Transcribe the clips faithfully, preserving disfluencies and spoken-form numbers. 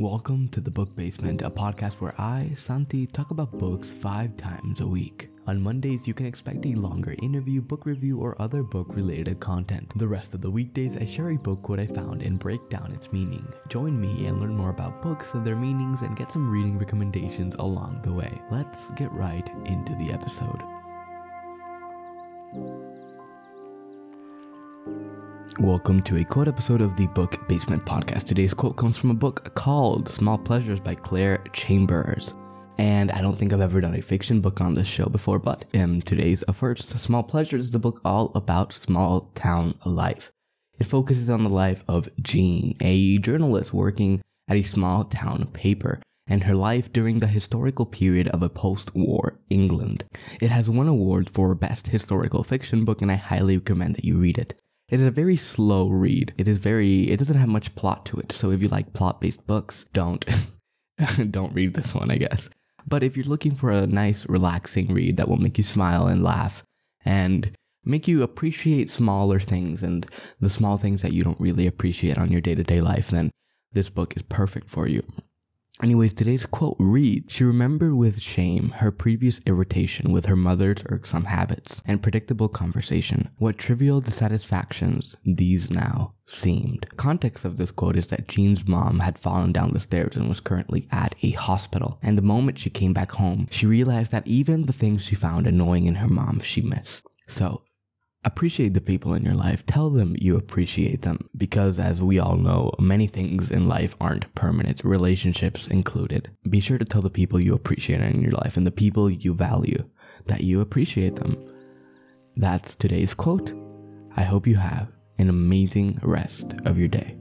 Welcome to The Book Basement, a podcast where I, Santi, talk about books five times a week. On Mondays, you can expect a longer interview, book review, or other book-related content. The rest of the weekdays, I share a book quote I found and break down its meaning. Join me and learn more about books, their meanings, and get some reading recommendations along the way. Let's get right into the episode. Welcome to a quote episode of the Book Basement Podcast. Today's quote comes from a book called Small Pleasures by Claire Chambers. And I don't think I've ever done a fiction book on this show before, but um, today's a first. Small Pleasures is the book all about small town life. It focuses on the life of Jean, a journalist working at a small town paper, and her life during the historical period of a post-war England. It has won awards for Best Historical Fiction Book, and I highly recommend that you read it. It is a very slow read. It is very, it doesn't have much plot to it. So if you like plot-based books, don't, don't read this one, I guess. But if you're looking for a nice, relaxing read that will make you smile and laugh and make you appreciate smaller things and the small things that you don't really appreciate on your day-to-day life, then this book is perfect for you. Anyways, today's quote reads, "She remembered with shame her previous irritation with her mother's irksome habits and predictable conversation. What trivial dissatisfactions these now seemed." Context of this quote is that Jean's mom had fallen down the stairs and was currently at a hospital. And the moment she came back home, she realized that even the things she found annoying in her mom, she missed. So, appreciate the people in your life. Tell them you appreciate them. Because as we all know, many things in life aren't permanent, relationships included. Be sure to tell the people you appreciate in your life and the people you value that you appreciate them. That's today's quote. I hope you have an amazing rest of your day.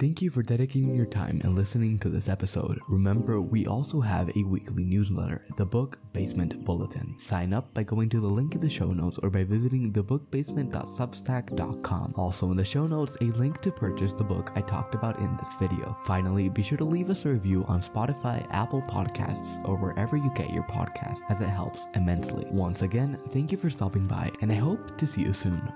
Thank you for dedicating your time and listening to this episode. Remember, we also have a weekly newsletter, The Book Basement Bulletin. Sign up by going to the link in the show notes or by visiting the book basement dot substack dot com. Also in the show notes, a link to purchase the book I talked about in this video. Finally, be sure to leave us a review on Spotify, Apple Podcasts, or wherever you get your podcasts, as it helps immensely. Once again, thank you for stopping by, and I hope to see you soon.